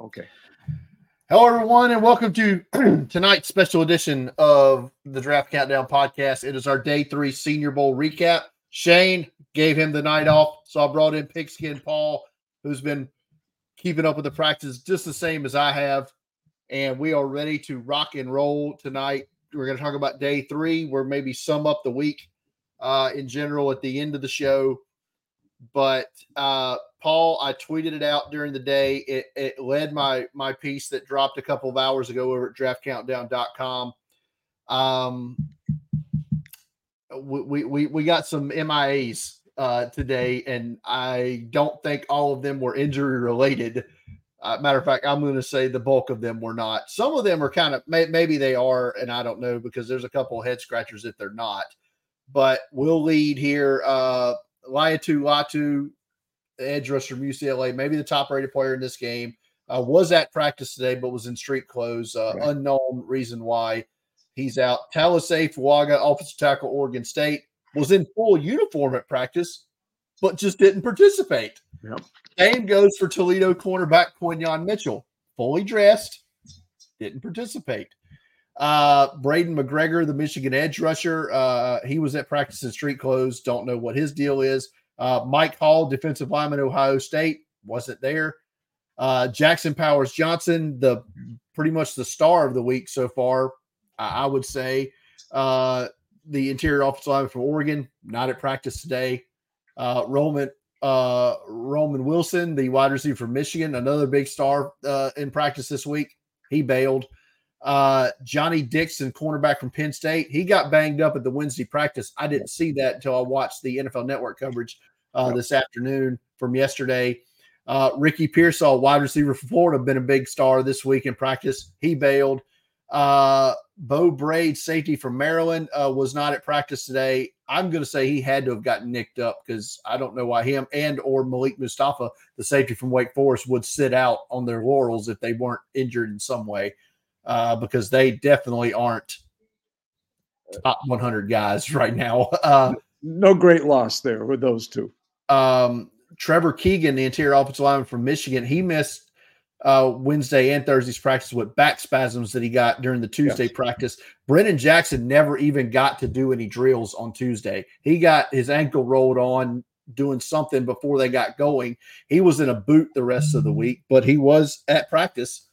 Okay. Hello, everyone, and welcome to tonight's special edition of the Draft Countdown Podcast. It is our Day 3 Senior Bowl recap. Shane gave him the night off, so I brought in Pigskin Paul, who's been keeping up with the practice just the same as I have, and we are ready to rock and roll tonight. We're going to talk about Day 3. We'll maybe sum up the week in general at the end of the show. But Paul, I tweeted it out during the day. It led my piece that dropped a couple of hours ago over at draftcountdown.com. We got some MIAs today, and I don't think all of them were injury related. Matter of fact, I'm going to say the bulk of them were not. Some of them are kind of maybe they are, and I don't know, because there's a couple of head scratchers if they're not. But we'll lead here. Laiatu Latu, edge rusher from UCLA, maybe the top-rated player in this game, was at practice today but was in street clothes. Right. Unknown reason why he's out. Taliese Fuaga, offensive tackle, Oregon State, was in full uniform at practice but just didn't participate. Yep. Same goes for Toledo cornerback Quinyon Mitchell, fully dressed, didn't participate. Braiden McGregor, the Michigan edge rusher, he was at practice in street clothes. Don't know what his deal is. Mike Hall, defensive lineman, Ohio State, wasn't there. Jackson Powers Johnson, the pretty much the star of the week so far, I would say. The interior offensive lineman from Oregon, not at practice today. Roman Wilson, the wide receiver from Michigan, another big star in practice this week. He bailed. Johnny Dixon, cornerback from Penn State, he got banged up at the Wednesday practice. I didn't see that until I watched the NFL Network coverage this afternoon from yesterday. Ricky Pearsall, wide receiver from Florida, been a big star this week in practice. He bailed. Beau Brade, safety from Maryland, was not at practice today. I'm going to say he had to have gotten nicked up because I don't know why him and or Malik Mustafa, the safety from Wake Forest, would sit out on their laurels if they weren't injured in some way. Because they definitely aren't top 100 guys right now. No great loss there with those two. Trevor Keegan, the interior offensive lineman from Michigan, he missed Wednesday and Thursday's practice with back spasms that he got during the Tuesday practice. Brennan Jackson never even got to do any drills on Tuesday. He got his ankle rolled on doing something before they got going. He was in a boot the rest of the week, but he was at practice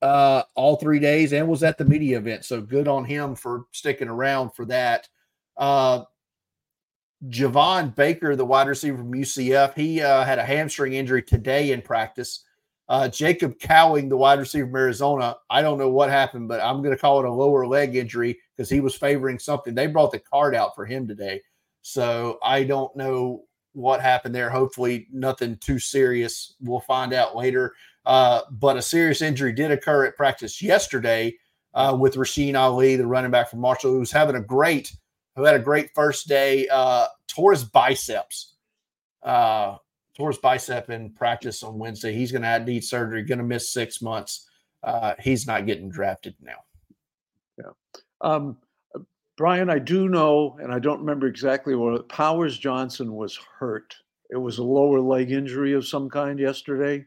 all 3 days and was at the media event. So good on him for sticking around for that. Javon Baker, the wide receiver from UCF, he had a hamstring injury today in practice. Jacob Cowling, the wide receiver from Arizona, I don't know what happened, but I'm going to call it a lower leg injury because he was favoring something. They brought the card out for him today. So I don't know what happened there. Hopefully nothing too serious. We'll find out later. But a serious injury did occur at practice yesterday with Rasheen Ali, the running back from Marshall, who had a great first day, tore his bicep in practice on Wednesday. He's going to need surgery, going to miss 6 months. He's not getting drafted now. Yeah. Brian, I do know, and I don't remember exactly what, Powers Johnson was hurt. It was a lower leg injury of some kind yesterday.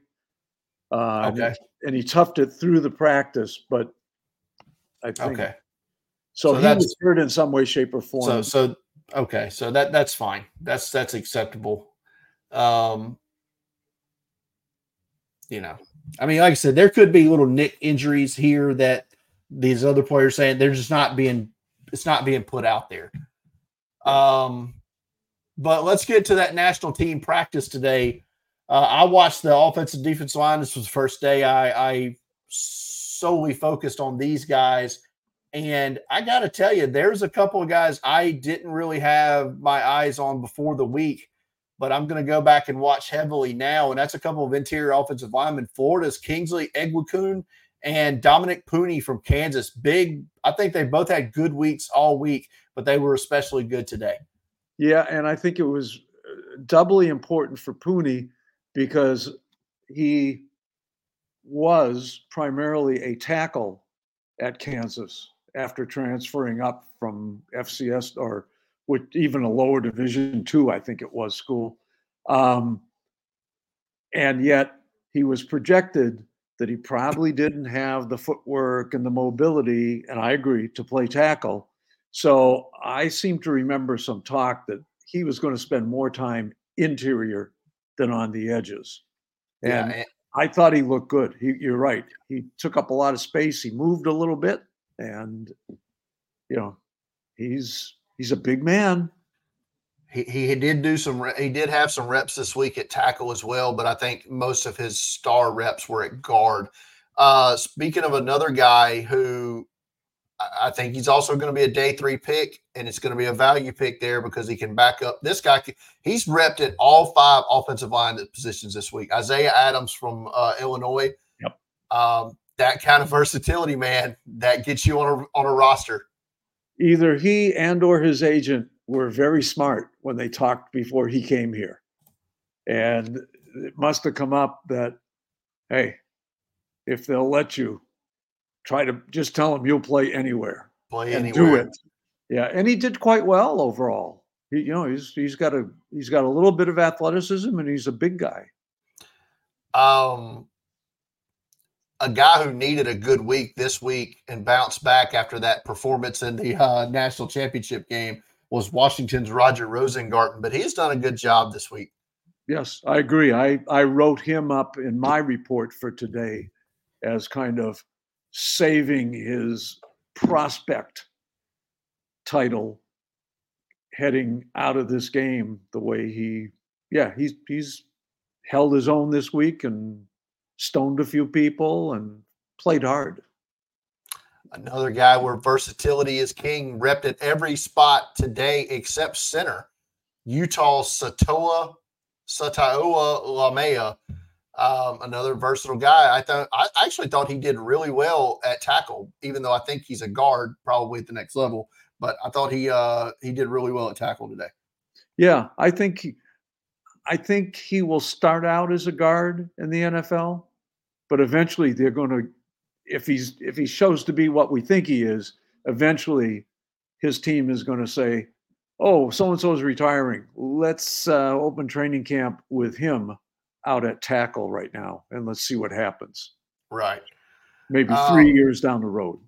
Okay. And he toughed it through the practice, but I think so he was hurt in some way, shape, or form. So that's fine. That's acceptable. I mean, like I said, there could be little nick injuries here that these other players saying they're just not being put out there. But let's get to that national team practice today. I watched the offensive and defensive line. This was the first day I solely focused on these guys. And I got to tell you, there's a couple of guys I didn't really have my eyes on before the week, but I'm going to go back and watch heavily now. And that's a couple of interior offensive linemen. Florida's Kingsley Eguakun and Dominick Puni from Kansas. Big, I think they both had good weeks all week, but they were especially good today. Yeah, and I think it was doubly important for Puni because he was primarily a tackle at Kansas after transferring up from FCS or even a lower Division II, I think it was, school. And yet he was projected that he probably didn't have the footwork and the mobility, and I agree, to play tackle. So I seem to remember some talk that he was going to spend more time interior than on the edges. And I thought he looked good. You're right. He took up a lot of space. He moved a little bit. And, you know, he's a big man. He did have some reps this week at tackle as well, but I think most of his star reps were at guard. Speaking of another guy who I think he's also going to be a day three pick, and it's going to be a value pick there because he can back up. This guy, he's repped at all five offensive line positions this week. Isaiah Adams from Illinois. Yep. That kind of versatility, man, that gets you on a roster. Either he and or his agent were very smart when they talked before he came here. And it must have come up that, hey, if they'll let you, try to just tell him you'll play anywhere. Do it. Yeah, and he did quite well overall. He's got a little bit of athleticism, and he's a big guy. A guy who needed a good week this week and bounced back after that performance in the national championship game was Washington's Roger Rosengarten, but he's done a good job this week. Yes, I agree. I wrote him up in my report for today as kind of saving his prospect title heading out of this game the way he's held his own this week and stoned a few people and played hard. Another guy where versatility is king, repped at every spot today except center, Utah's Sataoa Laumea. Another versatile guy. I actually thought he did really well at tackle, even though I think he's a guard probably at the next level. But I thought he did really well at tackle today. Yeah, I think he will start out as a guard in the NFL, but eventually they're going to, if he shows to be what we think he is, eventually his team is going to say, "Oh, so and so is retiring. Let's open training camp with him out at tackle right now, and let's see what happens." Right. Maybe 3 years down the road.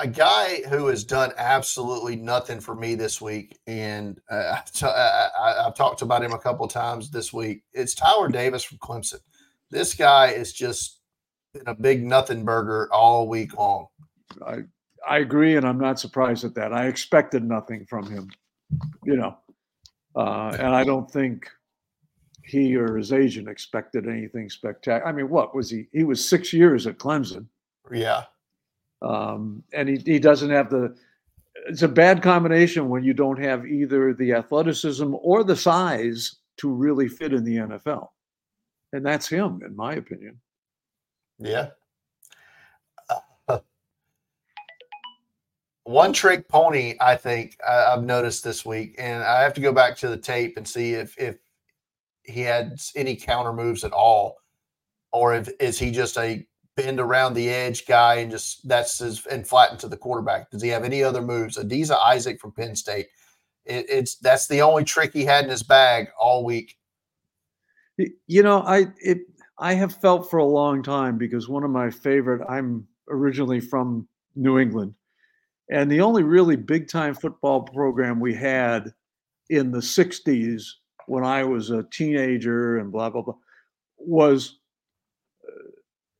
A guy who has done absolutely nothing for me this week, and I've talked about him a couple of times this week, it's Tyler Davis from Clemson. This guy is just in a big nothing burger all week long. I agree, and I'm not surprised at that. I expected nothing from him, and I don't think – he or his agent expected anything spectacular. I mean, what was he? He was 6 years at Clemson. Yeah. And he doesn't have it's a bad combination when you don't have either the athleticism or the size to really fit in the NFL. And that's him, in my opinion. Yeah. One trick pony, I think I've noticed this week, and I have to go back to the tape and see if he had any counter moves at all, or is he just a bend around the edge guy and just and flatten to the quarterback? Does he have any other moves? Adisa Isaac from Penn State. That's the only trick he had in his bag all week. I have felt for a long time, because one of my favorite, I'm originally from New England, and the only really big time football program we had in the 60s when I was a teenager and blah, blah, blah, was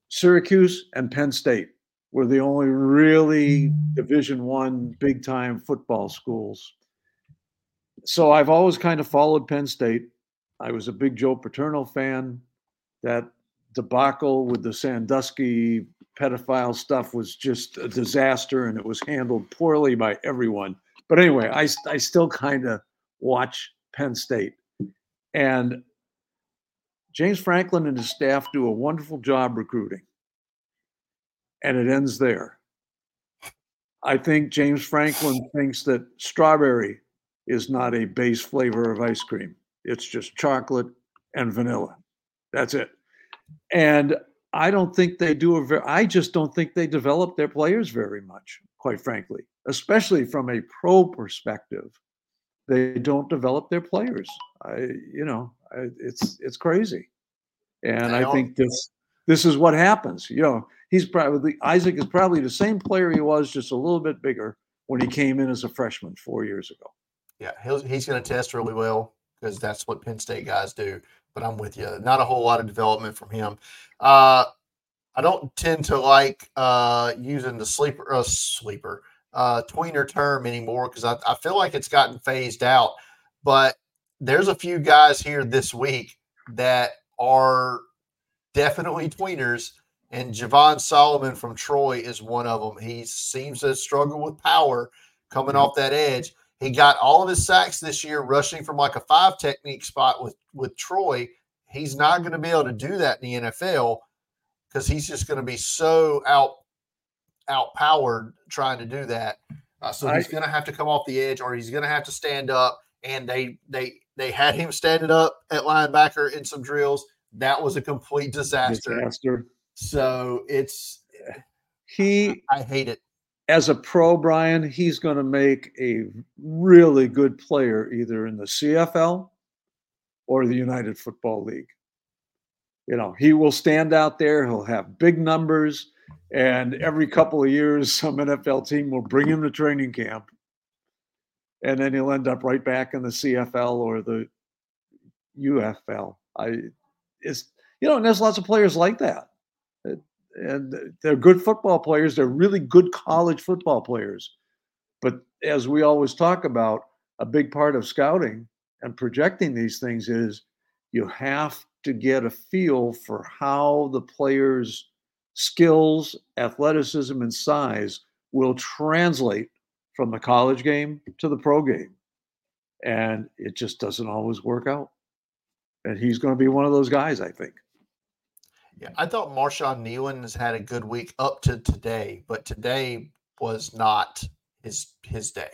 Syracuse and Penn State were the only really Division I big-time football schools. So I've always kind of followed Penn State. I was a big Joe Paterno fan. That debacle with the Sandusky pedophile stuff was just a disaster, and it was handled poorly by everyone. But anyway, I still kind of watch Penn State. And James Franklin and his staff do a wonderful job recruiting. And it ends there. I think James Franklin thinks that strawberry is not a base flavor of ice cream. It's just chocolate and vanilla. That's it. And I don't think they do I just don't think they develop their players very much, quite frankly, especially from a pro perspective. They don't develop their players. It's crazy. And I think this this is what happens. You know, he's probably, Isaac is probably the same player he was, just a little bit bigger when he came in as a freshman 4 years ago. Yeah, he's going to test really well because that's what Penn State guys do. But I'm with you. Not a whole lot of development from him. I don't tend to like using the tweener term anymore because I feel like it's gotten phased out. But there's a few guys here this week that are definitely tweeners, and Javon Solomon from Troy is one of them. He seems to struggle with power coming off that edge. He got all of his sacks this year rushing from like a five technique spot with Troy. He's not going to be able to do that in the NFL because he's just going to be so outpowered trying to do that. So he's going to have to come off the edge, or he's going to have to stand up. And they had him standing up at linebacker in some drills. That was a complete disaster. So I hate it. As a pro, Brian, he's going to make a really good player either in the CFL or the United Football League. You know, he will stand out there. He'll have big numbers. And every couple of years, some NFL team will bring him to training camp. And then he'll end up right back in the CFL or the UFL. And there's lots of players like that. And they're good football players. They're really good college football players. But as we always talk about, a big part of scouting and projecting these things is you have to get a feel for how the player's skills, athleticism, and size will translate from the college game to the pro game. And it just doesn't always work out. And he's going to be one of those guys, I think. Yeah, I thought Marshawn Nealon has had a good week up to today, but today was not his day.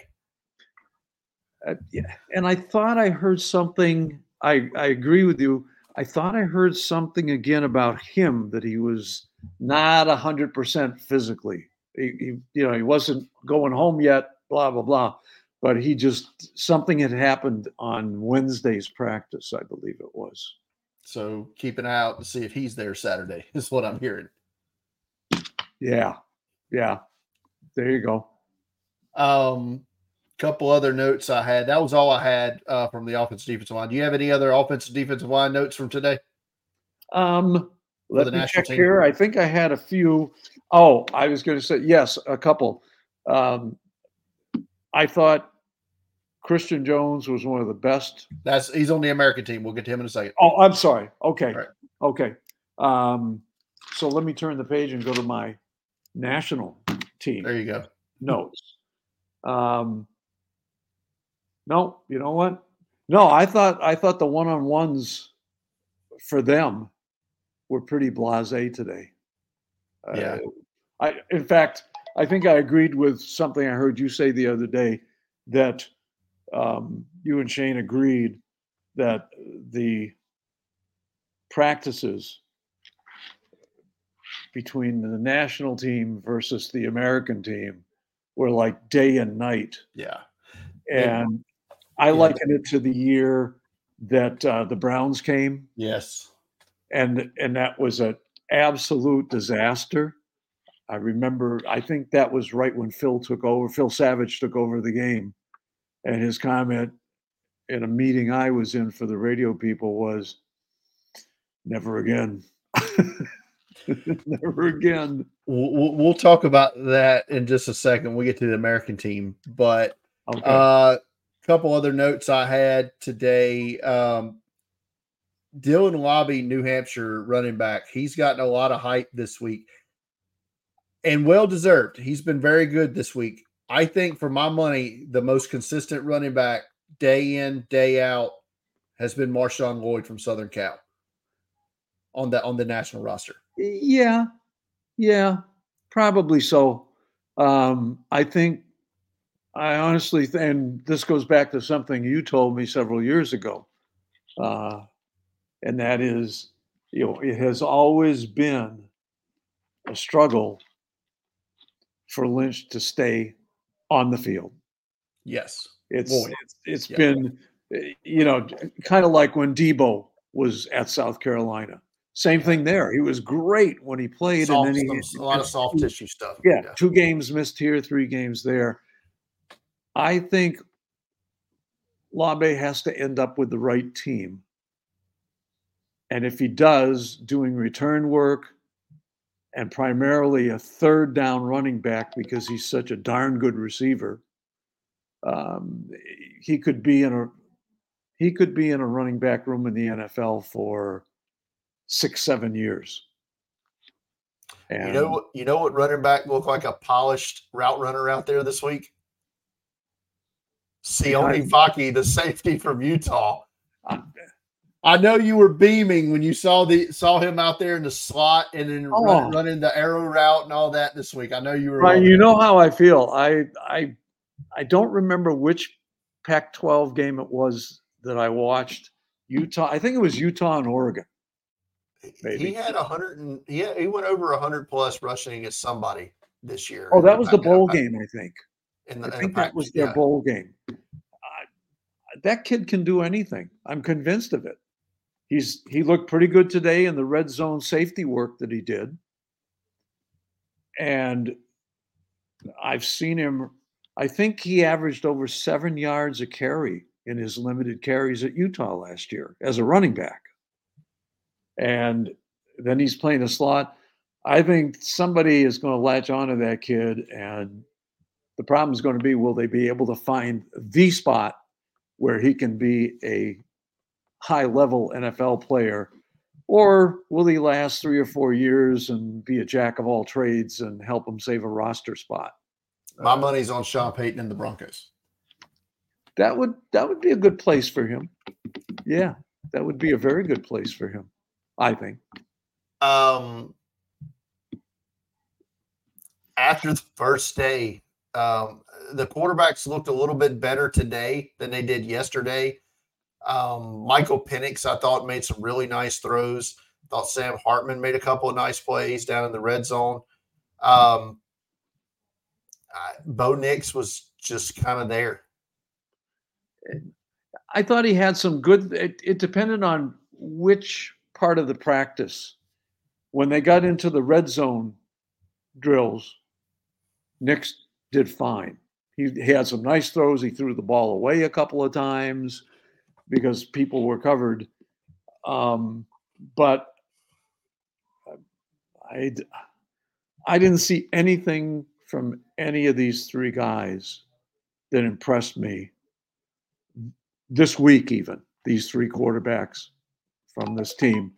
Yeah, and I thought I heard something. I agree with you. I thought I heard something again about him that he was not 100% physically. He wasn't going home yet. Blah blah blah. But he just something had happened on Wednesday's practice, I believe it was. So keep an eye out to see if he's there Saturday is what I'm hearing. Yeah. There you go. Couple other notes I had. That was all I had from the offensive defensive line. Do you have any other offensive defensive line notes from today? Let me check here. I think I had a few. Oh, I was going to say, yes, a couple. I thought Christian Jones was one of the best. He's on the American team. We'll get to him in a second. Oh, I'm sorry. Okay. Right. Okay. So let me turn the page and go to my national team. There you go. Notes. No, you know what? No, I thought the one-on-ones for them were pretty blasé today. Yeah. In fact, I think I agreed with something I heard you say the other day that – you and Shane agreed that the practices between the national team versus the American team were like day and night. Yeah. And I liken it to the year that the Browns came. Yes. And that was an absolute disaster. I remember, I think that was right when Phil Savage took over the game. And his comment in a meeting I was in for the radio people was, never again. Never again. We'll talk about that in just a second. We get to the American team. But okay. Couple other notes I had today. Dylan Lobby, New Hampshire running back. He's gotten a lot of hype this week. And well-deserved. He's been very good this week. I think, for my money, the most consistent running back day in, day out has been Marshawn Lloyd from Southern Cal on the national roster. Yeah, probably so. And this goes back to something you told me several years ago, and that is, it has always been a struggle for Lynch to stay on the field. Yes. It's been, kind of like when Debo was at South Carolina. Same thing there. He was great when he played. Soft, and then he, a lot of soft tissue stuff. Yeah, 2 games missed here, 3 games there. I think Laumea has to end up with the right team. And if he does, doing return work and primarily a third down running back because he's such a darn good receiver, he could be in a running back room in the NFL for 6-7 years. And you know what running back looked like a polished route runner out there this week? Sione Vaki, the safety from Utah. I know you were beaming when you saw him out there in the slot and then running the arrow route and all that this week. I know you were. Right, you know how I feel. I don't remember which Pac-12 game it was that I watched. Utah. I think it was Utah and Oregon. Maybe. He had 100 and he went over 100 plus rushing against somebody this year. Oh, that was the bowl game, I think. I think that was their bowl game. That kid can do anything. I'm convinced of it. He looked pretty good today in the red zone safety work that he did. And I've seen him. I think he averaged over 7 yards a carry in his limited carries at Utah last year as a running back. And then he's playing a slot. I think somebody is going to latch onto that kid, and the problem is going to be, will they be able to find the spot where he can be a high-level NFL player, or will he last 3 or 4 years and be a jack of all trades and help him save a roster spot? My money's on Sean Payton and the Broncos. That would be a good place for him. Yeah, that would be a very good place for him, I think. After the first day, the quarterbacks looked a little bit better today than they did yesterday. Michael Penix, I thought, made some really nice throws. I thought Sam Hartman made a couple of nice plays down in the red zone. Bo Nix was just kind of there. I thought he had some good – it depended on which part of the practice. When they got into the red zone drills, Nix did fine. He had some nice throws. He threw the ball away a couple of times because people were covered. But I didn't see anything from any of these three guys that impressed me this week, even these three quarterbacks from this team.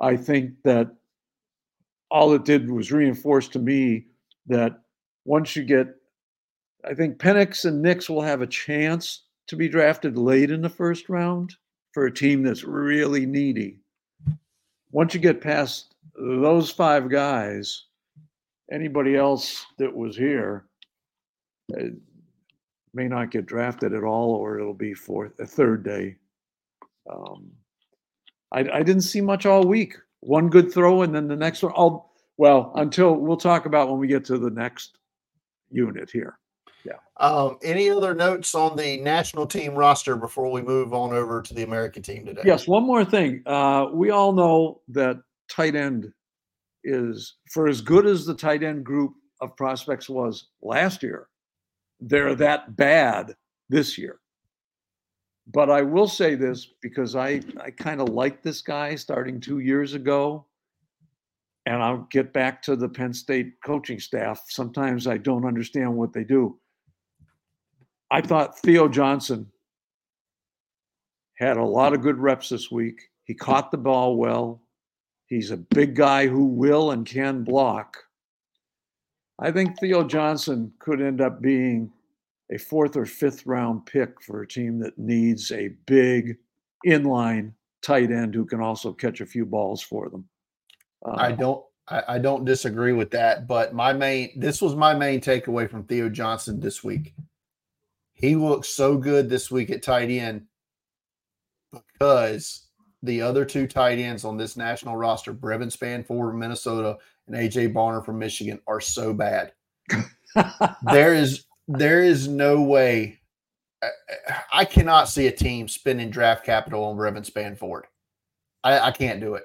I think that all it did was reinforce to me that once you get, I think Penix and Nix will have a chance to be drafted late in the first round for a team that's really needy. Once you get past those 5 guys, anybody else that was here may not get drafted at all, or it'll be a third day. I didn't see much all week. One good throw, and then the next one. We'll talk about when we get to the next unit here. Yeah. Any other notes on the national team roster before we move on over to the American team today? Yes, one more thing. We all know that tight end is, for as good as the tight end group of prospects was last year, they're that bad this year. But I will say this because I kind of liked this guy starting 2 years ago, and I'll get back to the Penn State coaching staff. Sometimes I don't understand what they do. I thought Theo Johnson had a lot of good reps this week. He caught the ball well. He's a big guy who will and can block. I think Theo Johnson could end up being a 4th or 5th round pick for a team that needs a big inline tight end who can also catch a few balls for them. I don't disagree with that, but this was my main takeaway from Theo Johnson this week. He looked so good this week at tight end because the other 2 tight ends on this national roster, Brevin Spann-Ford from Minnesota and AJ Barner from Michigan, are so bad. There is no way. I cannot see a team spending draft capital on Brevin Spann-Ford. I can't do it.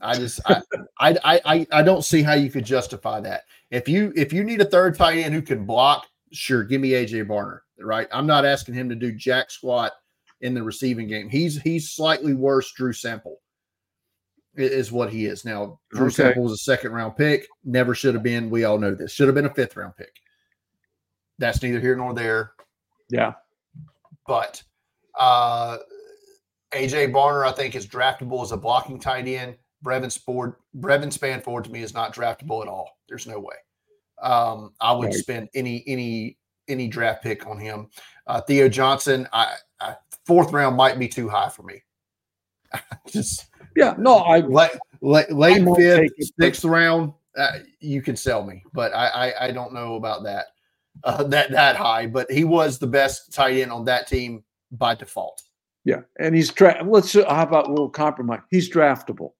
I don't see how you could justify that. If you need a third tight end who can block, sure, give me AJ Barner, right? I'm not asking him to do jack squat in the receiving game. He's slightly worse. Drew Sample is what he is now. Drew Sample was a second round pick. Never should have been. We all know this. Should have been a fifth round pick. That's neither here nor there. Yeah, but AJ Barner, I think, is draftable as a blocking tight end. Brevin Spann-Ford to me is not draftable at all. There's no way. I would spend any draft pick on him. Theo Johnson, I fourth round might be too high for me. Late fifth, sixth round, you can sell me, but I don't know about that that high. But he was the best tight end on that team by default. Yeah, and he's how about we'll compromise? He's draftable.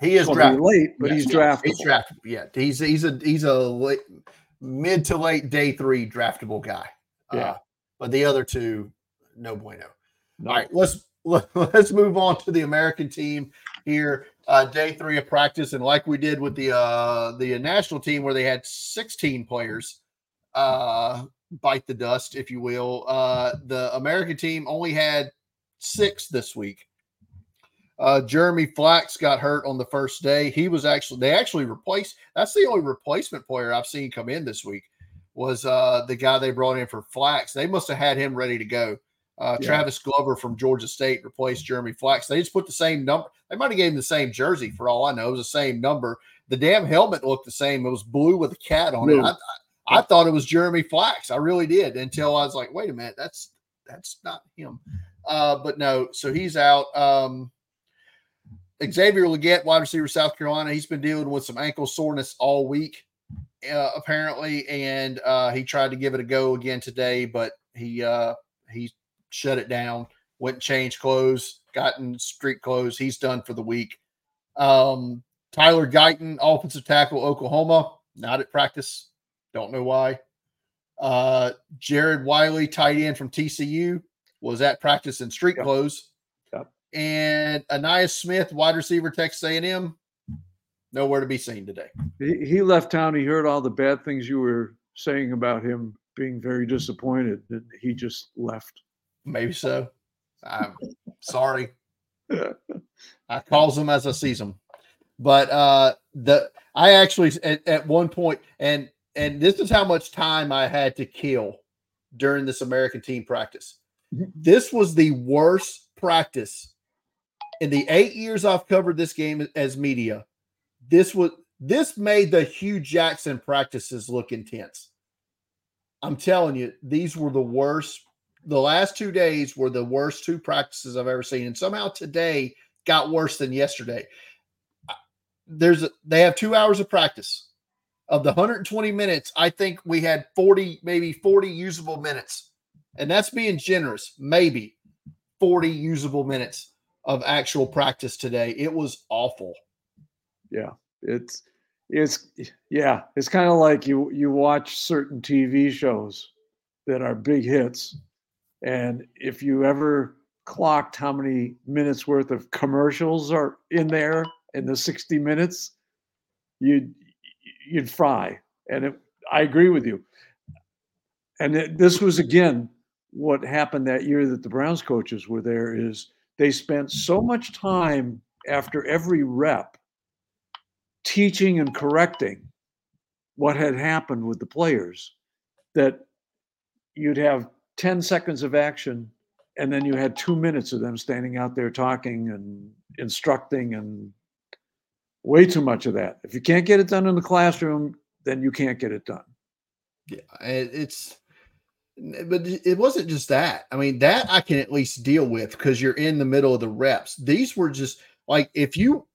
He is draftable late, but yeah, he's draftable. He's draftable. Yeah, he's a late, mid to late day three draftable guy. Yeah, but the other two, no bueno. No. All right, let's move on to the American team here. Day three of practice, and like we did with the national team, where they had 16 players bite the dust, if you will. The American team only had 6 this week. Jeremy Flax got hurt on the first day. He was they replaced. That's the only replacement player I've seen come in this week was the guy they brought in for Flax. They must have had him ready to go. Travis Glover from Georgia State replaced Jeremy Flax. They just put the same number. They might have gave him the same jersey for all I know. It was the same number. The damn helmet looked the same. It was blue with a cat on it. I thought it was Jeremy Flax. I really did until I was like, wait a minute, that's not him. But no, so he's out. Xavier Legette, wide receiver, South Carolina. He's been dealing with some ankle soreness all week, apparently, and he tried to give it a go again today, but he shut it down, went and changed clothes, gotten street clothes. He's done for the week. Tyler Guyton, offensive tackle, Oklahoma, not at practice. Don't know why. Jared Wiley, tight end from TCU, was at practice in street clothes. And Anaya Smith, wide receiver, Texas A&M, nowhere to be seen today. He left town. He heard all the bad things you were saying about him, being very disappointed that he just left. Maybe so. I'm sorry. I calls them as I sees them. But I actually at one point, and this is how much time I had to kill during this American team practice. This was the worst practice in the 8 years I've covered this game as media. This made the Hugh Jackson practices look intense. I'm telling you, these were the worst. The last 2 days were the worst 2 practices I've ever seen, and somehow today got worse than yesterday. They have 2 hours of practice. Of the 120 minutes, I think we had 40 usable minutes, and that's being generous, maybe. 40 usable minutes of actual practice today. It was awful. Yeah. It's kind of like you watch certain TV shows that are big hits. And if you ever clocked how many minutes worth of commercials are in there in the 60 minutes, you'd fry. And I agree with you. And this was, again, what happened that year that the Browns coaches were there is they spent so much time after every rep teaching and correcting what had happened with the players that you'd have 10 seconds of action and then you had 2 minutes of them standing out there talking and instructing, and way too much of that. If you can't get it done in the classroom, then you can't get it done. Yeah, But it wasn't just that. I mean, that I can at least deal with because you're in the middle of the reps. These were just like if you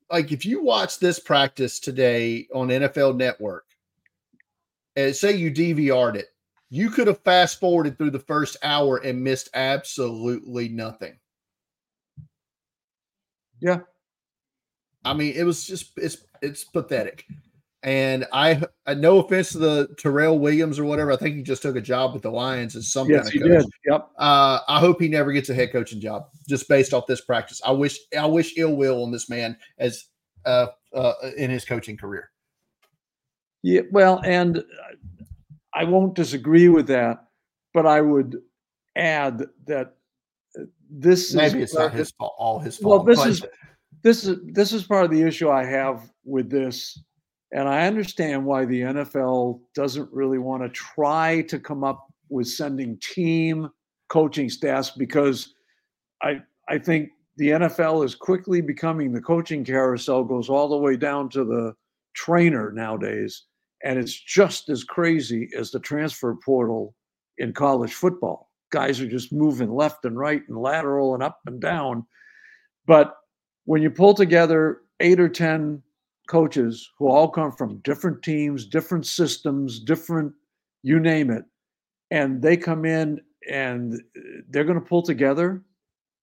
watch this practice today on NFL Network and say you DVR'd it, you could have fast forwarded through the first hour and missed absolutely nothing. Yeah. I mean, it was just it's pathetic. And I no offense to the Terrell Williams or whatever. I think he just took a job with the Lions as some kind of coach. Yes, he did. Yep. I hope he never gets a head coaching job just based off this practice. I wish ill will on this man as in his coaching career. Yeah, well, and I won't disagree with that, but I would add that this maybe is not his fault. All his fault. Well, this is part of the issue I have with this, and I understand why the NFL doesn't really want to try to come up with sending team coaching staffs, because I think the NFL is quickly becoming, the coaching carousel goes all the way down to the trainer nowadays, and it's just as crazy as the transfer portal in college football. Guys are just moving left and right and lateral and up and down. But when you pull together 8 or 10 coaches who all come from different teams, different systems, different, you name it, and they come in and they're going to pull together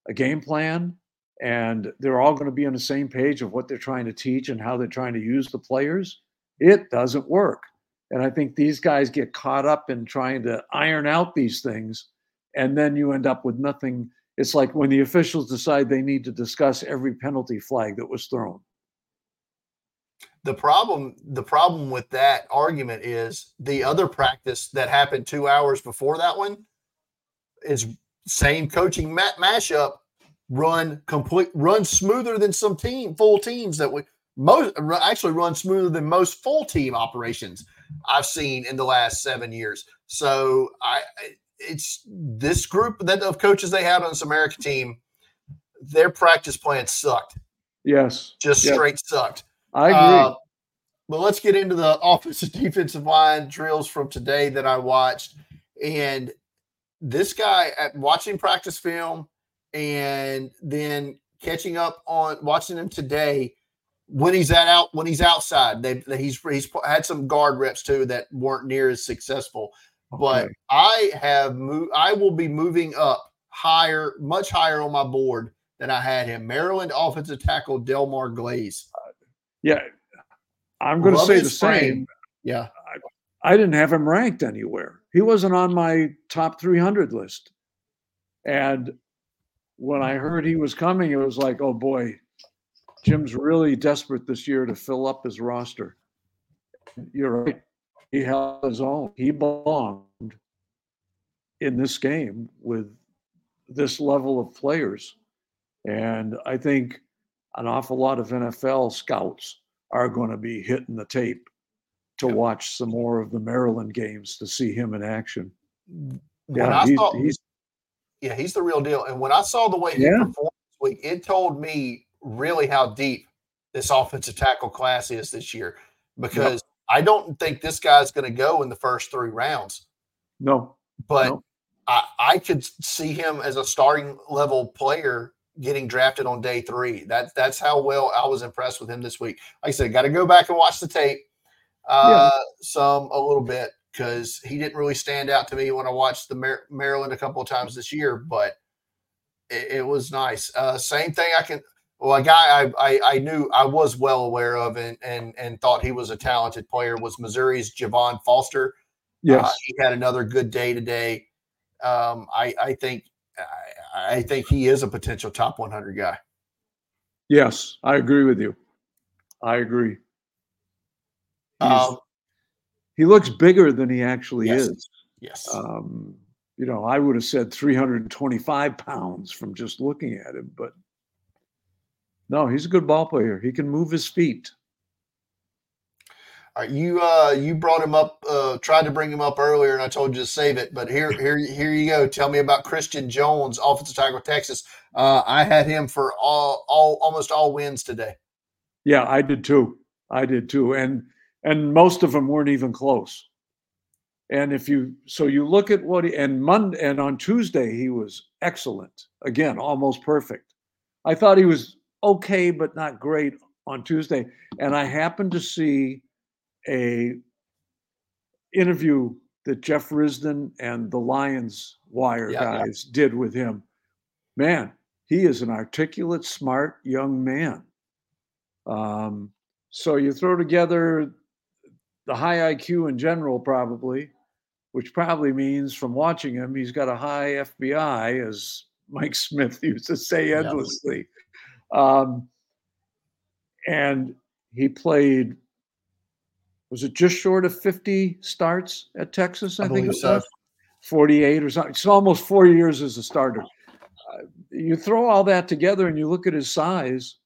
a game plan, and they're all going to be on the same page of what they're trying to teach and how they're trying to use the players, it doesn't work. And I think these guys get caught up in trying to iron out these things, and then you end up with nothing. It's like when the officials decide they need to discuss every penalty flag that was thrown. The problem with that argument is the other practice that happened 2 hours before that one is same coaching mashup, run smoother than some full teams that would actually run smoother than most full team operations I've seen in the last 7 years. So it's this group of coaches they had on this American team, their practice plan sucked. Yes. Just straight sucked. I agree. But let's get into the offensive defensive line drills from today that I watched. And this guy, at watching practice film and then catching up on watching him today, when he's outside, he's had some guard reps too that weren't near as successful. Okay. But I will be moving up higher, much higher on my board than I had him. Maryland offensive tackle Delmar Glaze. Yeah, I'm going to say the same. Yeah. I didn't have him ranked anywhere. He wasn't on my top 300 list. And when I heard he was coming, it was like, oh boy, Jim's really desperate this year to fill up his roster. You're right. He held his own. He belonged in this game with this level of players. And I think an awful lot of NFL scouts are going to be hitting the tape to watch some more of the Maryland games to see him in action. Yeah, he's the real deal. And when I saw the way he performed this week, it told me really how deep this offensive tackle class is this year, because I don't think this guy's going to go in the first three rounds. No. But I could see him as a starting level player getting drafted on day three. That's how well I was impressed with him this week. Like I said, got to go back and watch the tape. A little bit, because he didn't really stand out to me when I watched the Maryland a couple of times this year, but it was nice. Same thing. A guy I knew I was well aware of and thought he was a talented player was Missouri's Javon Foster. Yes. He had another good day today. I think he is a potential top 100 guy. Yes, I agree with you. I agree. He looks bigger than he actually is. Yes. I would have said 325 pounds from just looking at him, but no, he's a good ball player. He can move his feet. All right, you brought him up, tried to bring him up earlier, and I told you to save it. But here you go. Tell me about Christian Jones, offensive tackle, Texas. I had him for almost all wins today. Yeah, I did too. And most of them weren't even close. And you look at what he, and Monday and on Tuesday, he was excellent. Again, almost perfect. I thought he was okay, but not great on Tuesday. And I happened to see a interview that Jeff Risdon and the Lions Wire guys did with him. Man, he is an articulate, smart young man. So you throw together the high IQ in general, probably, which probably means from watching him, he's got a high FBI, as Mike Smith used to say endlessly. And He played, was it just short of 50 starts at Texas? I think it was so. 48 or something. It's almost 4 years as a starter. You throw all that together and you look at his size,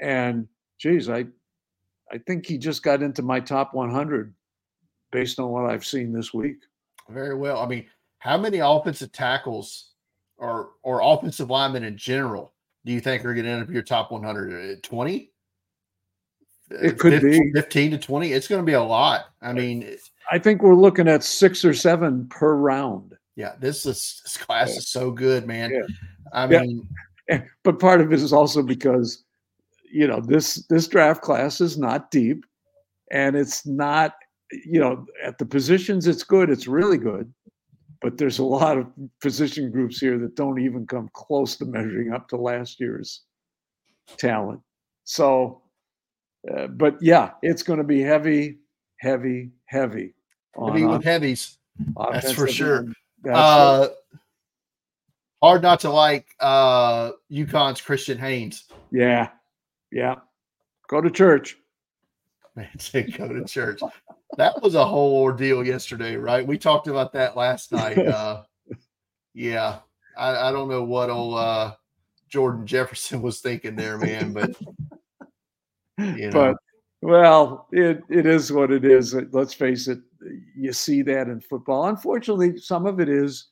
and geez, I think he just got into my top 100 based on what I've seen this week. Very well. I mean, how many offensive tackles or offensive linemen in general do you think are going to end up your top 100? 20? It could 15, be 15 to 20. It's going to be a lot. I mean, I think we're looking at 6 or 7 per round. Yeah, this class is so good, man. Yeah. I mean, yeah. But part of it is also because, you know, this draft class is not deep, and it's not, you know, at the positions it's good, it's really good, but there's a lot of position groups here that don't even come close to measuring up to last year's talent. So, but yeah, it's going to be heavy. Heavy with heavies. That's for sure. That's hard not to like UConn's Christian Haynes. Yeah. Yeah. Go to church. Man, said go to church. That was a whole ordeal yesterday, right? We talked about that last night. Yeah. I don't know what old Jordan Jefferson was thinking there, man, but you know. But well, it is what it is. Let's face it. You see that in football. Unfortunately, some of it is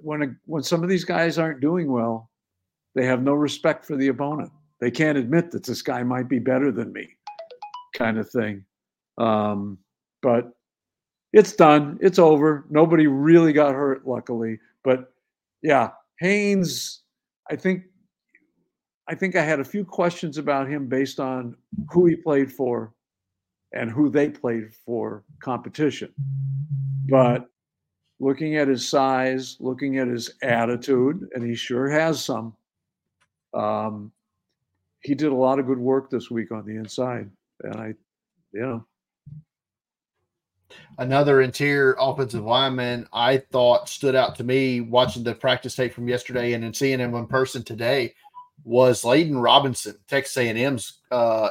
when some of these guys aren't doing well, they have no respect for the opponent. They can't admit that this guy might be better than me, kind of thing. But it's done. It's over. Nobody really got hurt, luckily. But yeah, Haynes, I think I had a few questions about him based on who he played for and who they played for competition. But looking at his size, looking at his attitude, and he sure has some, he did a lot of good work this week on the inside. And another interior offensive lineman I thought stood out to me watching the practice tape from yesterday and then seeing him in person today was Laiton Robinson, Texas A&M's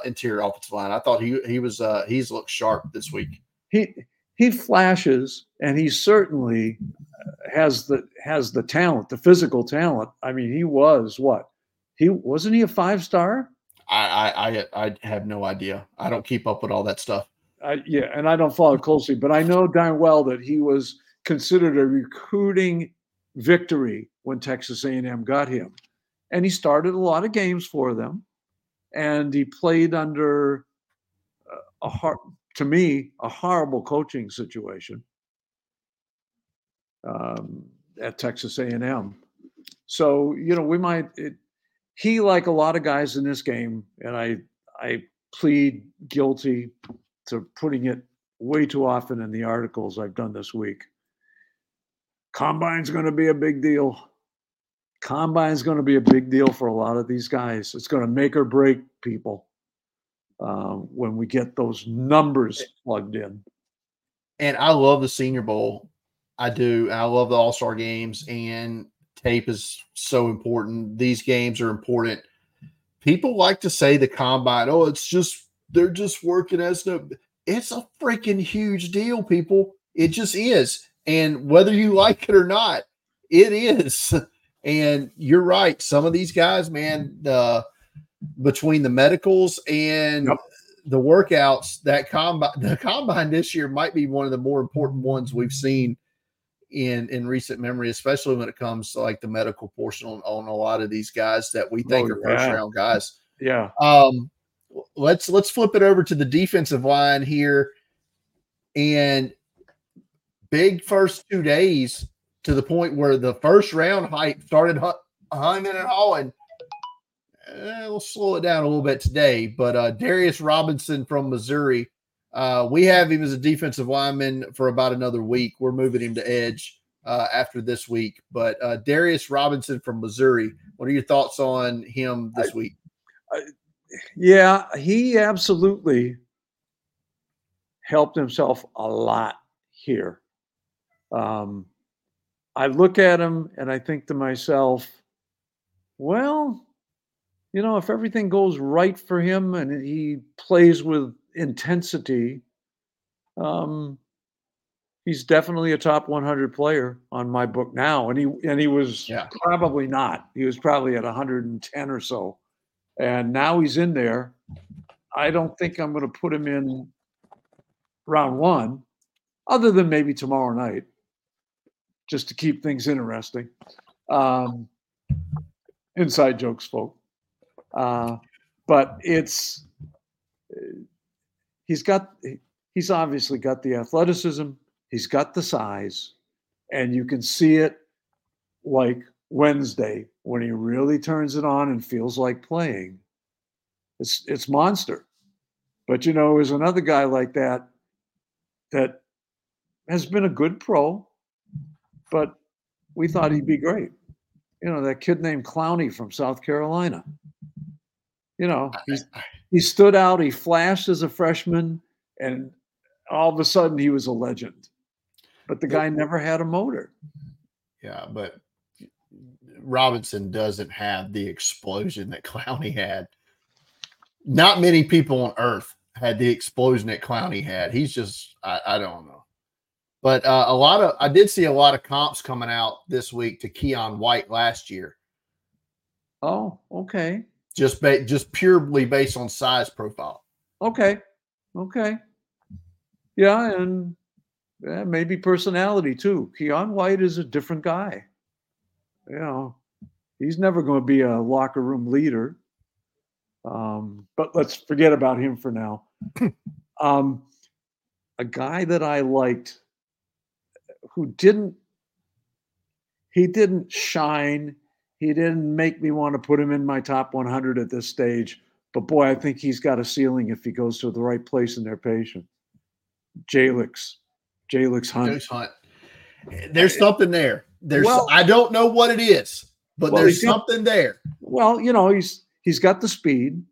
interior offensive line. I thought he's looked sharp this week. He flashes, and he certainly has the talent, the physical talent. I mean, he was what? Wasn't he a 5-star? I have no idea. I don't keep up with all that stuff. And I don't follow closely, but I know darn well that he was considered a recruiting victory when Texas A&M got him. And he started a lot of games for them, and he played under a horrible coaching situation at Texas A&M. So, you know, he, like a lot of guys in this game, and I plead guilty to putting it way too often in the articles I've done this week. Combine's going to be a big deal. Combine's going to be a big deal for a lot of these guys. It's going to make or break people when we get those numbers plugged in. And I love the Senior Bowl. I do. I love the All-Star games, and tape is so important. These games are important. People like to say the combine, oh, it's just they're just working as no. It's a freaking huge deal, people. It just is. And whether you like it or not, it is. And you're right. Some of these guys, man, between the medicals and the workouts, the combine this year might be one of the more important ones we've seen in recent memory, especially when it comes to like the medical portion on a lot of these guys that we think are first round guys. Yeah. Let's flip it over to the defensive line here, and big first 2 days. To the point where the first round hype started humming and hawing. We'll slow it down a little bit today, but Darius Robinson from Missouri, we have him as a defensive lineman for about another week. We're moving him to edge after this week, but Darius Robinson from Missouri, what are your thoughts on him this week? Yeah, he absolutely helped himself a lot here. I look at him and I think to myself, well, you know, if everything goes right for him and he plays with intensity, he's definitely a top 100 player on my book now. And he was probably not. He was probably at 110 or so. And now he's in there. I don't think I'm going to put him in round one, other than maybe tomorrow night, just to keep things interesting. Inside jokes, folks. But he's obviously got the athleticism. He's got the size, and you can see it like Wednesday when he really turns it on and feels like playing. It's monster. But, you know, there's another guy like that that has been a good pro, but we thought he'd be great. You know, that kid named Clowney from South Carolina. You know, he stood out. He flashed as a freshman, and all of a sudden he was a legend. But the guy never had a motor. Yeah, but Robinson doesn't have the explosion that Clowney had. Not many people on earth had the explosion that Clowney had. He's just, I don't know. But I did see a lot of comps coming out this week to Keon White last year. Oh, okay. Just purely based on size profile. Okay. Yeah, and maybe personality too. Keon White is a different guy. You know, he's never going to be a locker room leader. But let's forget about him for now. A guy that I liked who didn't shine. He didn't make me want to put him in my top 100 at this stage, but boy, I think he's got a ceiling if he goes to the right place in their patient. Jalyn Hunt. There's something there. I don't know what it is, but there's something there. Well, you know, he's got the speed,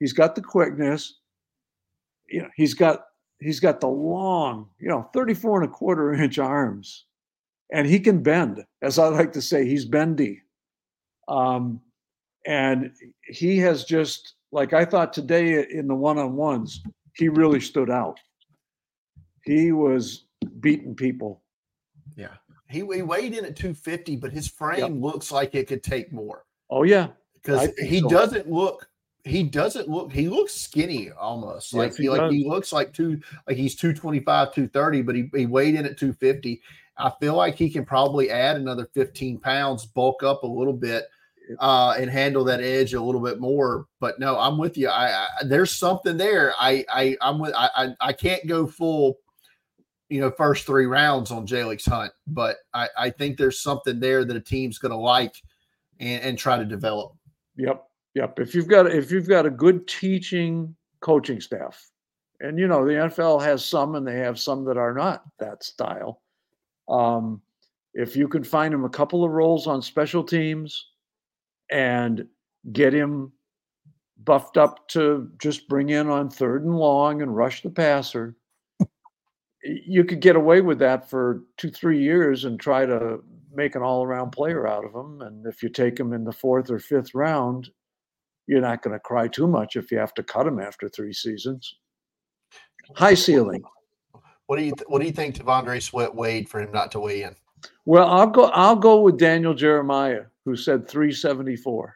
he's got the quickness, you know, he's got the long, you know, 34.25-inch arms, and he can bend. As I like to say, he's bendy. And he has just, like I thought today in the one-on-ones, he really stood out. He was beating people. Yeah. He weighed in at 250, but his frame looks like it could take more. Oh, yeah. Because he looks skinny almost. Yes, like he looks like he's 225, 230, but he weighed in at 250. I feel like he can probably add another 15 pounds, bulk up a little bit, and handle that edge a little bit more. But no, I'm with you. There's something there. I can't go full, you know, first three rounds on Jalyn Hunt, but I think there's something there that a team's gonna like and try to develop. Yep. If you've got a good coaching staff, and you know the NFL has some, and they have some that are not that style. If you can find him a couple of roles on special teams, and get him buffed up to just bring in on third and long and rush the passer, you could get away with that for 2-3 years and try to make an all-around player out of him. And if you take him in the fourth or fifth round, you're not going to cry too much if you have to cut him after 3 seasons. High ceiling. What do you think Devondre Sweat weighed for him not to weigh in? Well, I'll go with Daniel Jeremiah, who said 374.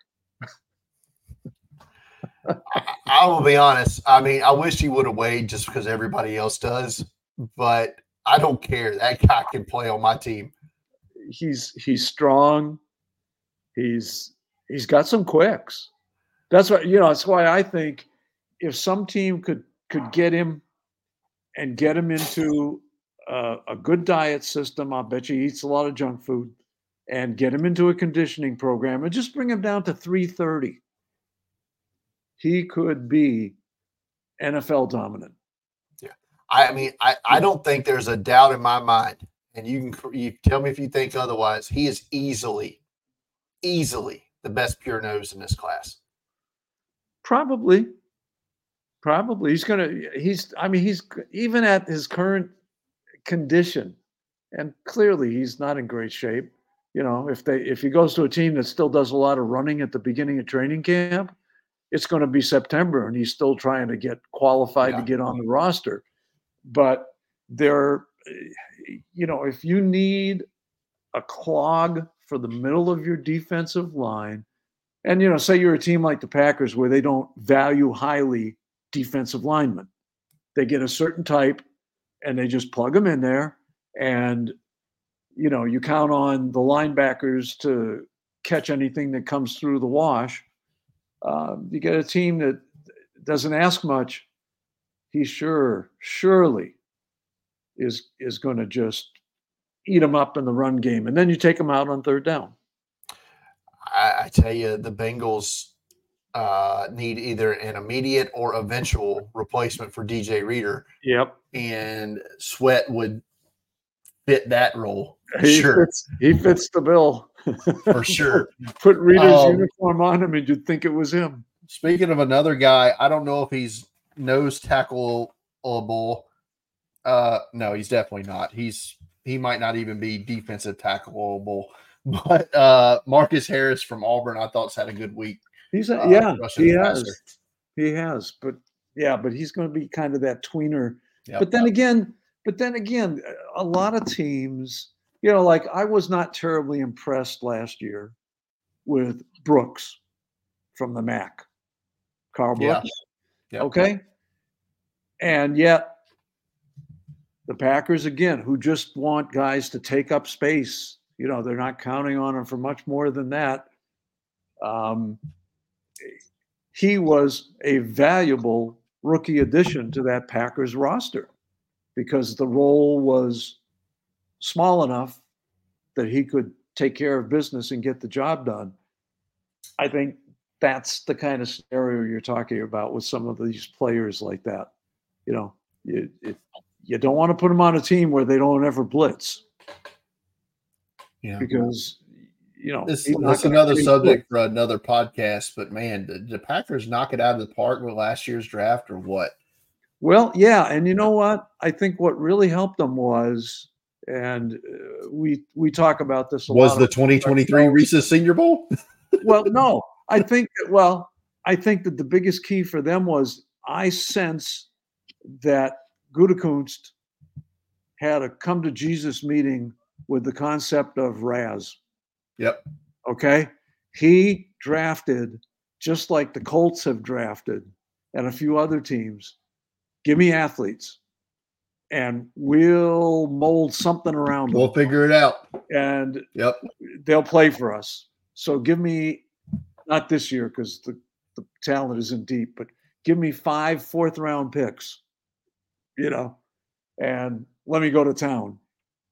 I will be honest. I mean, I wish he would have weighed just because everybody else does, but I don't care. That guy can play on my team. He's strong. He's got some quicks. That's what, you know, that's why I think if some team could get him and get him into a good diet system, I bet you he eats a lot of junk food, and get him into a conditioning program and just bring him down to 330. He could be NFL dominant. Yeah. I mean, I don't think there's a doubt in my mind. And you tell me if you think otherwise. He is easily the best pure nose in this class. Probably. He's even at his current condition, and clearly he's not in great shape. you know, if he goes to a team that still does a lot of running at the beginning of training camp, it's going to be September and he's still trying to get qualified to get on the roster. But there, you know, if you need a clog for the middle of your defensive line, and, you know, say you're a team like the Packers where they don't value highly defensive linemen. They get a certain type and they just plug them in there. And, you know, you count on the linebackers to catch anything that comes through the wash. You get a team that doesn't ask much. He surely is going to just eat them up in the run game. And then you take them out on third down. I tell you, the Bengals need either an immediate or eventual replacement for DJ Reader. Yep. And Sweat would fit that role. He fits the bill. For sure. Put Reader's uniform on him and you'd think it was him. Speaking of another guy, I don't know if he's nose tackleable. No, he's definitely not. He might not even be defensive tackleable. But Marcus Harris from Auburn, I thought's had a good week. He has. But yeah, but he's going to be kind of that tweener. Yep. But then again, a lot of teams, you know, like I was not terribly impressed last year with Brooks from the MAC, Carl Brooks. Yeah. Yep. Okay, and yet the Packers again, who just want guys to take up space. You know, they're not counting on him for much more than that. He was a valuable rookie addition to that Packers roster because the role was small enough that he could take care of business and get the job done. I think that's the kind of scenario you're talking about with some of these players like that. You know, you don't want to put them on a team where they don't ever blitz. Yeah. Because, you know, that's another subject for another podcast. But man, did the Packers knock it out of the park with last year's draft or what? Well, yeah. And you know what? I think what really helped them was, and we talk about this a lot. Was the 2023 Reese's Senior Bowl? Well, no. I think that the biggest key for them was I sense that Gutekunst had a come to Jesus meeting with the concept of Raz. Yep. Okay. He drafted just like the Colts have drafted and a few other teams. Give me athletes and we'll mold something around them. We'll figure it out. And yep, they'll play for us. So give me, not this year because the talent isn't deep, but give me 5 fourth-round picks, you know, and let me go to town.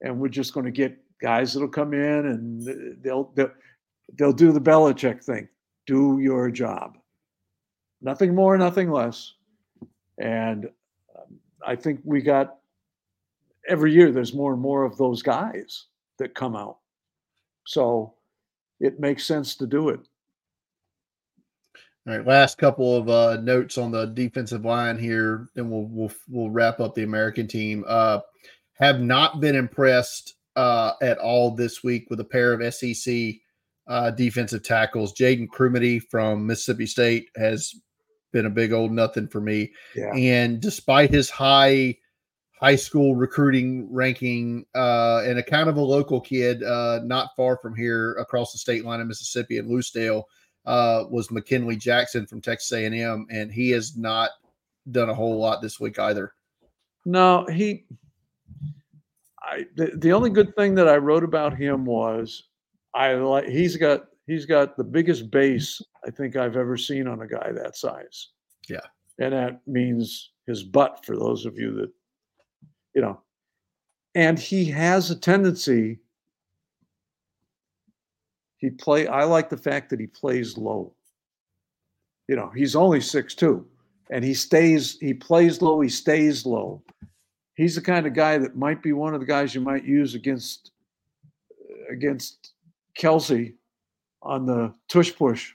And we're just going to get guys that'll come in and they'll do the Belichick thing. Do your job. Nothing more, nothing less. And I think we got every year there's more and more of those guys that come out. So it makes sense to do it. All right, last couple of notes on the defensive line here, then we'll wrap up the American team. Have not been impressed at all this week with a pair of SEC defensive tackles. Jaden Crumity from Mississippi State has been a big old nothing for me. Yeah. And despite his high school recruiting ranking and a kind of a local kid not far from here across the state line of Mississippi at Loosedale was McKinley Jackson from Texas A&M, and he has not done a whole lot this week either. No, the only good thing that I wrote about him was he's got the biggest base I think I've ever seen on a guy that size. Yeah. And that means his butt for those of you that, you know, and he has a tendency. I like the fact that he plays low. You know, he's only 6'2", and he plays low. He stays low. He's the kind of guy that might be one of the guys you might use against Kelsey on the tush push.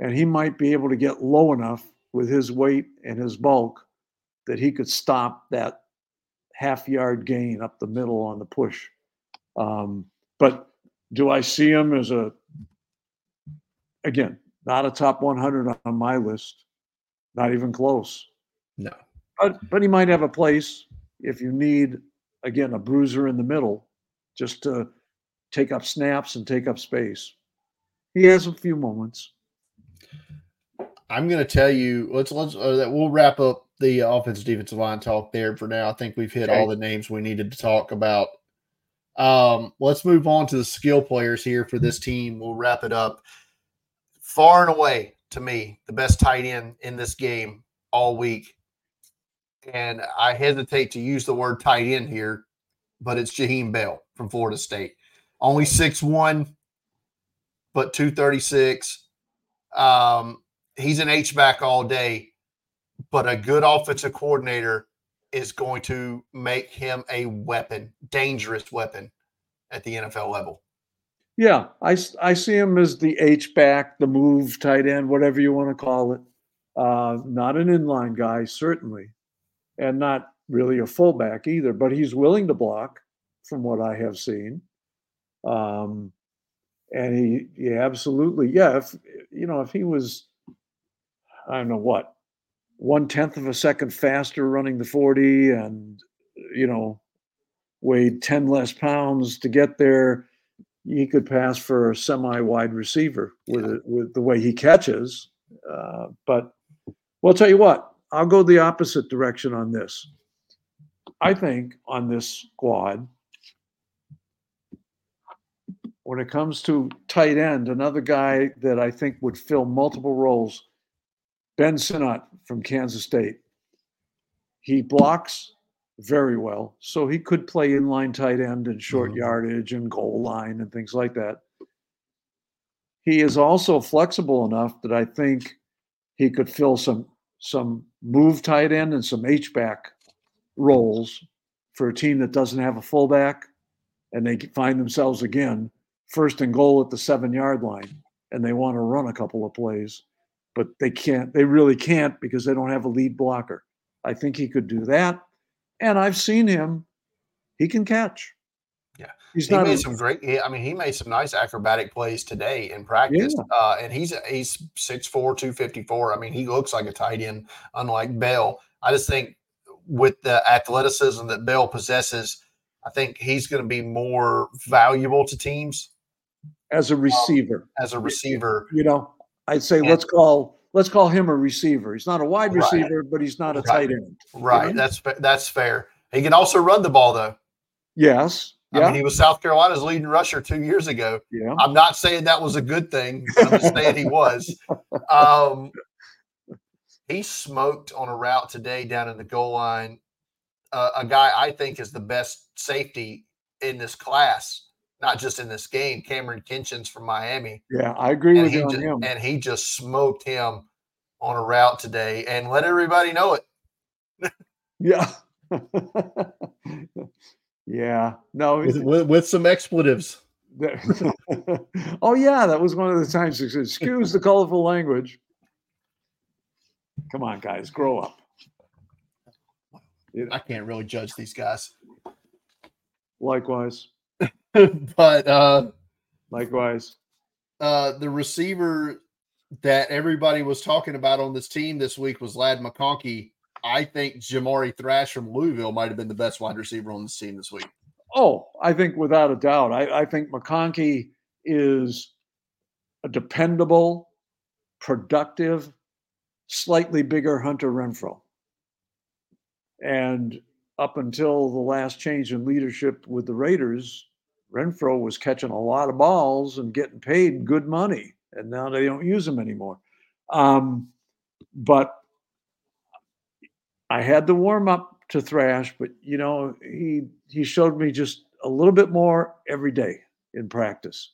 And he might be able to get low enough with his weight and his bulk that he could stop that half-yard gain up the middle on the push. But Do I see him as again, not a top 100 on my list, not even close. No. But he might have a place if you need, again, a bruiser in the middle just to take up snaps and take up space. He has a few moments. I'm going to tell you, we'll wrap up the offensive defensive line talk there for now. I think we've hit all the names we needed to talk about. Let's move on to the skill players here for this team. We'll wrap it up. Far and away, to me, the best tight end in this game all week. And I hesitate to use the word tight end here, but it's Jaheim Bell from Florida State. Only 6'1", but 236. He's an H-back all day, but a good offensive coordinator is going to make him a weapon, dangerous weapon at the NFL level. Yeah, I see him as the H-back, the move tight end, whatever you want to call it. Not an inline guy, certainly, and not really a fullback either, but he's willing to block from what I have seen. And he absolutely, if he was, I don't know what, 1/10 of a second faster running the 40 and, weighed 10 less pounds to get there, he could pass for a semi-wide receiver with the way he catches. But we'll tell you what, I'll go the opposite direction on this. I think on this squad, when it comes to tight end, another guy that I think would fill multiple roles, Ben Sinnott from Kansas State. He blocks very well, so he could play inline tight end and short yardage and goal line and things like that. He is also flexible enough that I think he could fill some move tight end and some H-back roles for a team that doesn't have a fullback, and they find themselves again first and goal at the 7-yard line, and they want to run a couple of plays, but they can't. They really can't because they don't have a lead blocker. I think he could do that, and I've seen him. He can catch. Yeah, he made some nice acrobatic plays today in practice. Yeah. And he's 6'4", 254. I mean, he looks like a tight end, unlike Bell. I just think with the athleticism that Bell possesses, I think he's going to be more valuable to teams as a receiver. I'd say let's call him a receiver. He's not a wide receiver, but he's not a tight end. Right, that's fair. He can also run the ball though. Yes. I mean, he was South Carolina's leading rusher 2 years ago. Yeah. I'm not saying that was a good thing. I'm just saying he was. He smoked on a route today down in the goal line. A guy I think is the best safety in this class, not just in this game, Cameron Kinchins from Miami. Yeah, I agree with you on him. And he just smoked him on a route today and let everybody know it. Yeah. Yeah, no, with some expletives. Oh yeah, that was one of the times. Excuse the colorful language. Come on, guys, grow up. I can't really judge these guys. Likewise, but likewise, the receiver that everybody was talking about on this team this week was Ladd McConkey. I think Jamari Thrash from Louisville might have been the best wide receiver on this team this week. Oh, I think without a doubt. I think McConkey is a dependable, productive, slightly bigger Hunter Renfrow. And up until the last change in leadership with the Raiders, Renfrow was catching a lot of balls and getting paid good money. And now they don't use him anymore. But I had to warm up to Thrash, but, he showed me just a little bit more every day in practice.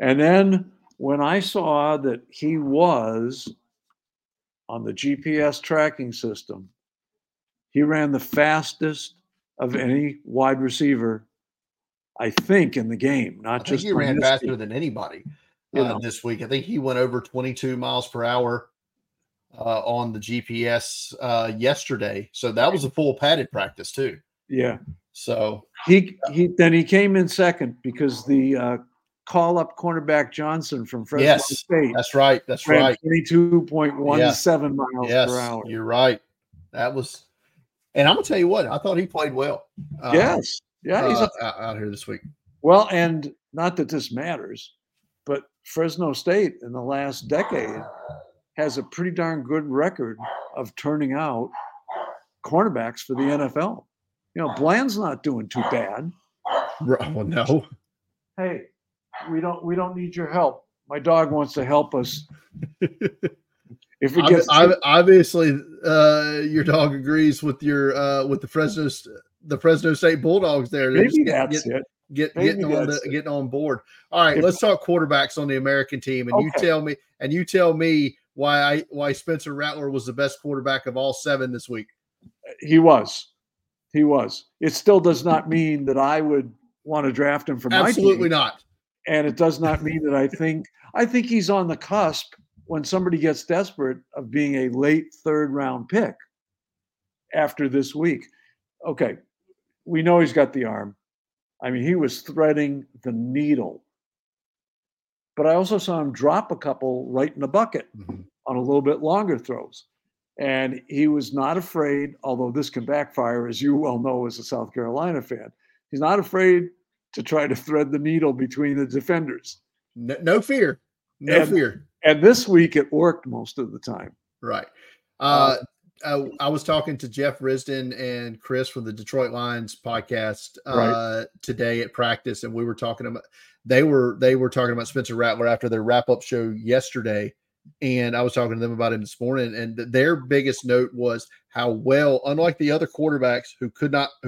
And then when I saw that he was on the GPS tracking system, he ran the fastest of any wide receiver, I think, in the game. He ran faster than anybody this week. I think he went over 22 miles per hour. On the GPS yesterday. So that was a full padded practice too. Yeah. So he came in second because the call up cornerback Johnson from Fresno State. That's right. That's right. 22.17 miles per hour. You're right. That was, and I'm gonna tell you what, I thought he played well. He's out here this week. Well, and not that this matters, but Fresno State in the last decade has a pretty darn good record of turning out cornerbacks for the NFL. You know, Bland's not doing too bad. Well, no. Hey, we don't need your help. My dog wants to help us. If it gets obviously, your dog agrees with your with the Fresno State Bulldogs. There, Getting on board. All right, let's talk quarterbacks on the American team, and you tell me why Spencer Rattler was the best quarterback of all seven this week. He was. It still does not mean that I would want to draft him for my team. Absolutely not. And it does not mean that I think he's on the cusp when somebody gets desperate of being a late third round pick after this week. Okay, we know he's got the arm. I mean, he was threading the needle. But I also saw him drop a couple right in the bucket on a little bit longer throws. And he was not afraid, although this can backfire, as you well know as a South Carolina fan, he's not afraid to try to thread the needle between the defenders. No fear. And this week it worked most of the time. Right. I was talking to Jeff Risdon and Chris from the Detroit Lions podcast today at practice, and we were talking about they were talking about Spencer Rattler after their wrap-up show yesterday, and I was talking to them about him this morning, and their biggest note was how well, unlike the other quarterbacks who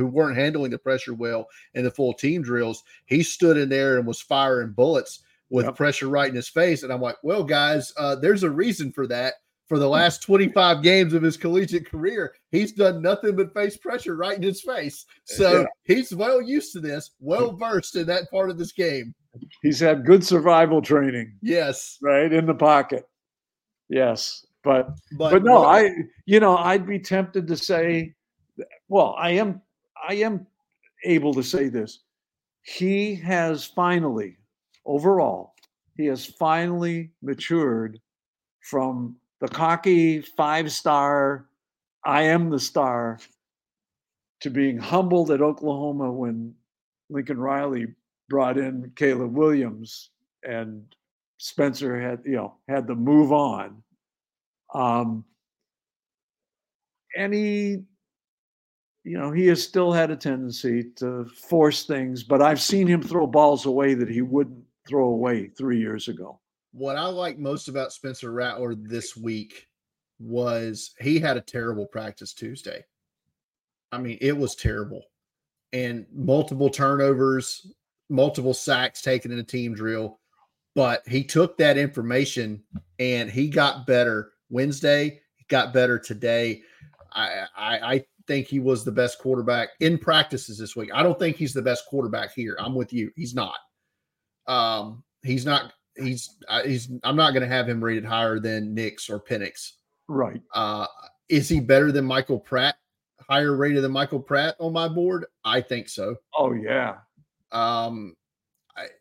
weren't handling the pressure well in the full team drills, he stood in there and was firing bullets with pressure right in his face. And I'm like, well, guys, there's a reason for that. For the last 25 games of his collegiate career, he's done nothing but face pressure right in his face. So he's well used to this, well versed in that part of this game. He's had good survival training. Yes. Right in the pocket. Yes. But no, I'd be tempted to say, well, I am able to say this. He has finally matured from the cocky 5-star, I am the star, to being humbled at Oklahoma when Lincoln Riley brought in Caleb Williams and Spencer had to move on. And he has still had a tendency to force things, but I've seen him throw balls away that he wouldn't throw away 3 years ago. What I like most about Spencer Rattler this week was he had a terrible practice Tuesday. I mean, it was terrible. And multiple turnovers, multiple sacks taken in a team drill. But he took that information and he got better Wednesday. He got better today. I think he was the best quarterback in practices this week. I don't think he's the best quarterback here. I'm with you. He's not. He's not. I'm not going to have him rated higher than Nix or Penix. Right. Is he better than Michael Pratt? Higher rated than Michael Pratt on my board? I think so. Oh yeah.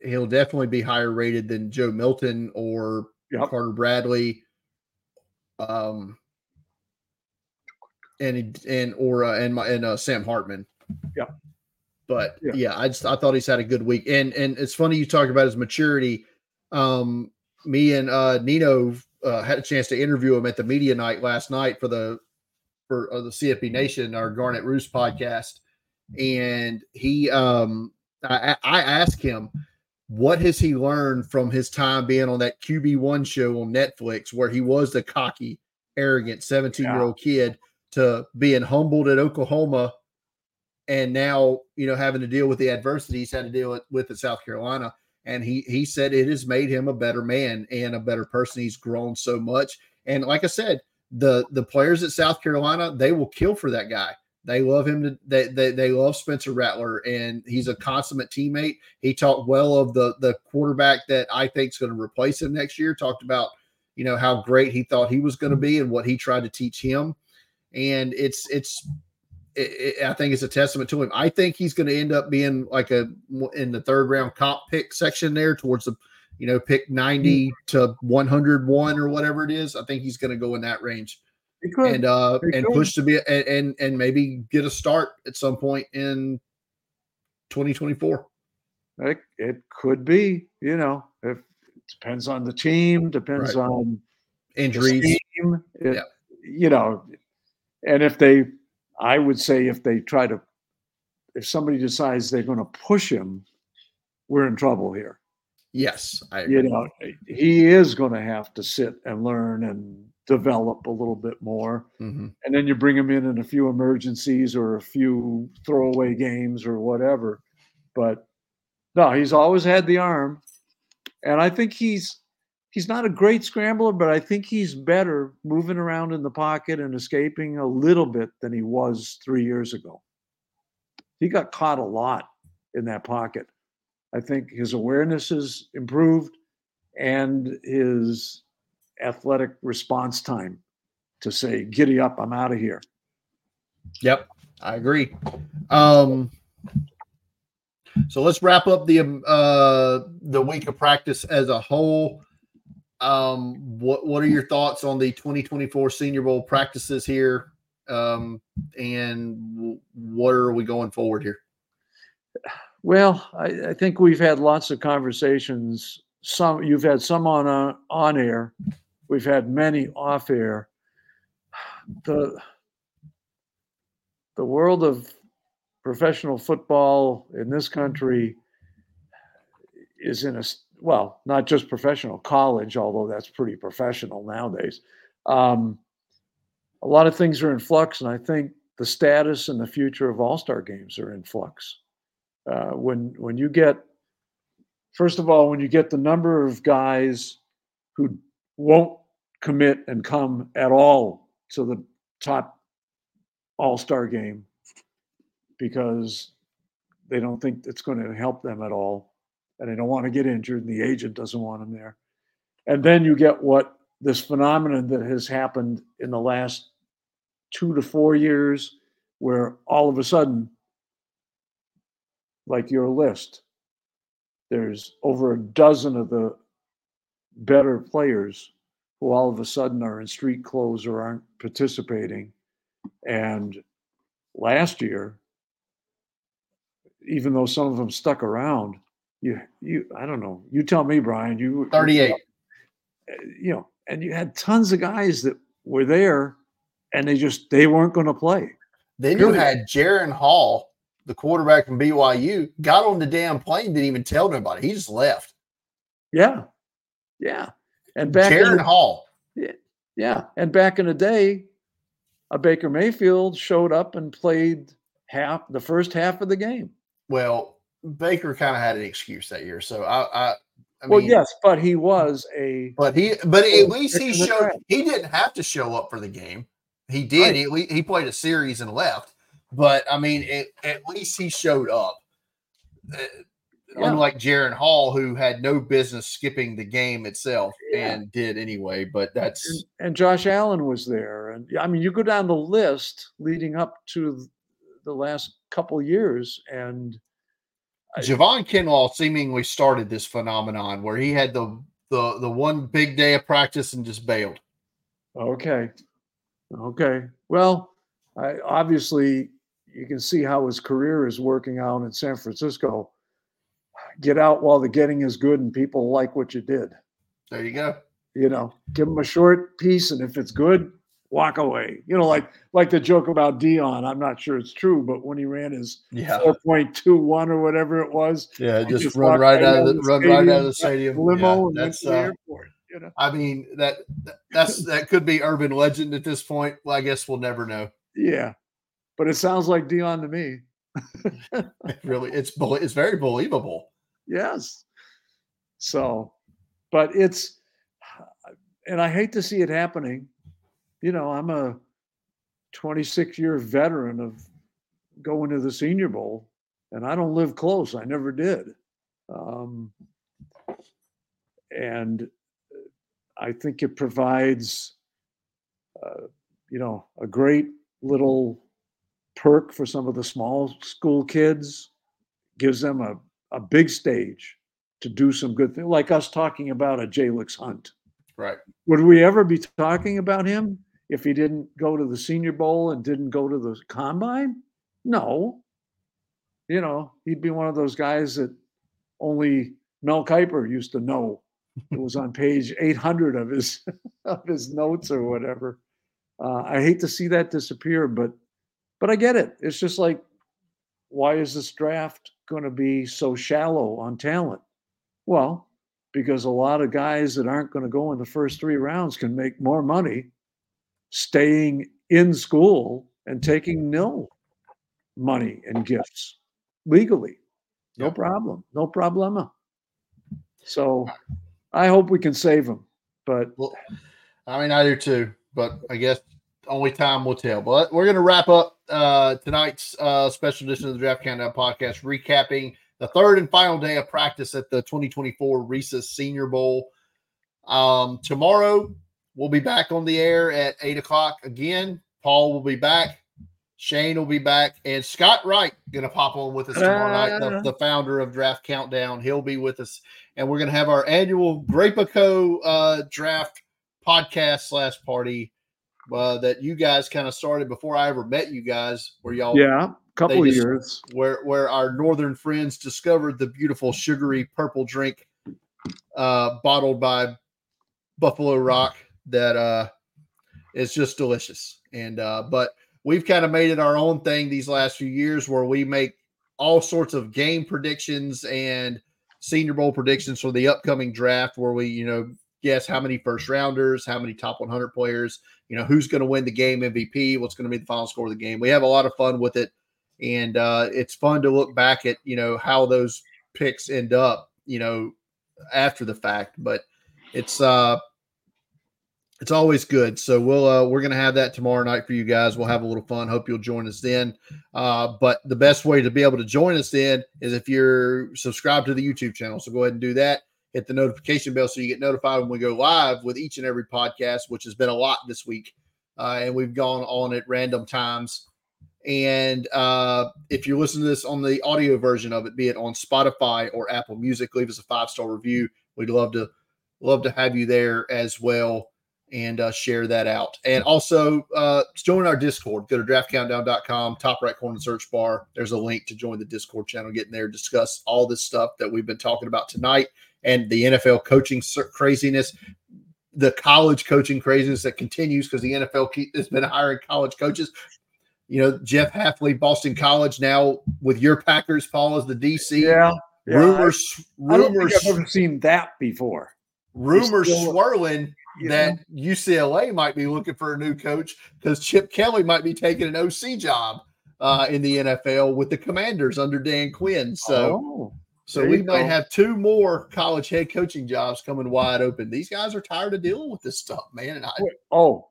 He'll definitely be higher rated than Joe Milton or Carter Bradley. And Sam Hartman. Yeah. But I thought he's had a good week. And it's funny you talk about his maturity. Me and Nino had a chance to interview him at the media night last night for the CFB Nation, our Garnet Roost podcast, and he I asked him what has he learned from his time being on that QB1 show on Netflix, where he was the cocky, arrogant 17-year-old kid to being humbled at Oklahoma, and now having to deal with the adversity he's had to deal with at South Carolina. And he said it has made him a better man and a better person. He's grown so much. And like I said, the players at South Carolina, they will kill for that guy. They love him. They love Spencer Rattler, and he's a consummate teammate. He talked well of the quarterback that I think is going to replace him next year. Talked about, how great he thought he was going to be and what he tried to teach him. And it's I think it's a testament to him. I think he's going to end up being like in the third round comp pick section there towards the, you know, pick 90 to 101 or whatever it is. I think he's going to go in that range and push to be and maybe get a start at some point in 2024. It could be, you know, if it depends on the team, depends on injuries, you know, and if they, I would say if they try to, if somebody decides they're going to push him, we're in trouble here. Yes. I agree. You know, he is going to have to sit and learn and develop a little bit more. Mm-hmm. And then you bring him in a few emergencies or a few throwaway games or whatever. But no, he's always had the arm. And I think he's not a great scrambler, but I think he's better moving around in the pocket and escaping a little bit than he was 3 years ago. He got caught a lot in that pocket. I think his awareness is improved and his athletic response time to say, giddy up, I'm out of here. Yep, I agree. So let's wrap up the week of practice as a whole. What are your thoughts on the 2024 Senior Bowl practices here? And what are we going forward here? Well, I think we've had lots of conversations. Some you've had some on air. We've had many off air. The world of professional football in this country is in a, well, not just professional college, although that's pretty professional nowadays. A lot of things are in flux, and I think the status and the future of all-star games are in flux. When you get, first of all, when you get the number of guys who won't commit and come at all to the top all-star game because they don't think it's going to help them at all and they don't want to get injured and the agent doesn't want them there. And then you get what this phenomenon that has happened in the last 2 to 4 years where all of a sudden, like your list, there's over a dozen of the better players who all of a sudden are in street clothes or aren't participating. And last year, even though some of them stuck around, I don't know. You tell me, Brian. You 38. You know, and you had tons of guys that were there, and they weren't going to play. Then you had Jaron Hall, the quarterback from BYU, got on the damn plane, didn't even tell nobody. He just left. Yeah. Yeah. And back Jaron Hall. Yeah. Yeah. And back in the day, a Baker Mayfield showed up and played the first half of the game. Well, Baker kind of had an excuse that year. So I mean, well, yes, but he was a, but at least he showed, he didn't have to show up for the game. He did. Right. He played a series and left. But, I mean, at least he showed up, unlike Jaron Hall, who had no business skipping the game itself and did anyway. But that's – and Josh Allen was there. And, I mean, you go down the list leading up to the last couple years, and – Javon Kinlaw seemingly started this phenomenon where he had the one big day of practice and just bailed. Okay. Well – obviously, you can see how his career is working out in San Francisco. Get out while the getting is good and people like what you did. There you go. You know, give them a short piece, and if it's good, walk away. You know, like the joke about Dion. I'm not sure it's true, but when he ran his 4.21 or whatever it was. Yeah, just run right out of the stadium. Limo and went to the airport. You know? I mean, that could be urban legend at this point. Well, I guess we'll never know. Yeah, but it sounds like Dion to me. Really, it's very believable. Yes. So, but and I hate to see it happening. You know, I'm a 26-year veteran of going to the Senior Bowl, and I don't live close. I never did. And I think it provides, a great little perk for some of the small school kids, gives them a big stage to do some good things, like us talking about a Jalyn Hunt. Right. Would we ever be talking about him if he didn't go to the Senior Bowl and didn't go to the Combine? No. You know, he'd be one of those guys that only Mel Kiper used to know. It was on page 800 of his notes or whatever. I hate to see that disappear, but I get it. It's just like, why is this draft going to be so shallow on talent? Well, because a lot of guys that aren't going to go in the first three rounds can make more money staying in school and taking no money and gifts legally. No problem. No problema. So I hope we can save him. But well, I mean, I do too. But I guess only time will tell. But we're going to wrap up tonight's special edition of the Draft Countdown podcast, recapping the third and final day of practice at the 2024 RESA Senior Bowl. Tomorrow, we'll be back on the air at 8 o'clock again. Paul will be back. Shane will be back. And Scott Wright going to pop on with us tomorrow night, the founder of Draft Countdown. He'll be with us. And we're going to have our annual Grapeco draft podcast / party that you guys kind of started before I ever met you guys, where y'all couple of years where our northern friends discovered the beautiful sugary purple drink bottled by Buffalo Rock that is just delicious. And but we've kind of made it our own thing these last few years, where we make all sorts of game predictions and Senior Bowl predictions for the upcoming draft, where we, you know, guess how many first rounders, how many top 100 players, you know, who's going to win the game, MVP, what's going to be the final score of the game. We have a lot of fun with it. And it's fun to look back at, you know, how those picks end up, you know, after the fact. But it's always good. So we're going to have that tomorrow night for you guys. We'll have a little fun. Hope you'll join us then. But the best way to be able to join us then is if you're subscribed to the YouTube channel. So go ahead and do that. Hit the notification bell so you get notified when we go live with each and every podcast, which has been a lot this week. And we've gone on at random times. And if you listen to this on the audio version of it, be it on Spotify or Apple Music, leave us a 5-star review. We'd love to have you there as well, and share that out. And also join our Discord. Go to draftcountdown.com, top right corner search bar. There's a link to join the Discord channel. Get in there, discuss all this stuff that we've been talking about tonight, and the NFL coaching craziness, the college coaching craziness that continues, because the NFL has been hiring college coaches. You know, Jeff Hafley, Boston College, now with your Packers, Paul, as the DC. Yeah. Rumors. I don't think I've ever seen that before. Rumors swirling that UCLA might be looking for a new coach, because Chip Kelly might be taking an OC job in the NFL with the Commanders under Dan Quinn. So we might have two more college head coaching jobs coming wide open. These guys are tired of dealing with this stuff, man. And I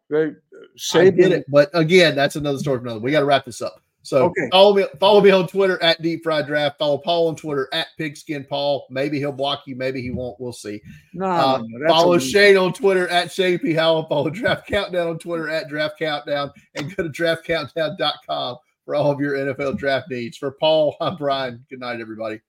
get it. But again, that's another story for another. We got to wrap this up. So follow me on Twitter at Deep Fried Draft. Follow Paul on Twitter at Pigskin Paul. Maybe he'll block you. Maybe he won't. We'll see. Follow Shane on Twitter at Shane P. Howell. Follow Draft Countdown on Twitter at Draft Countdown. And go to draftcountdown.com for all of your NFL draft needs. For Paul, I'm Brian. Good night, everybody.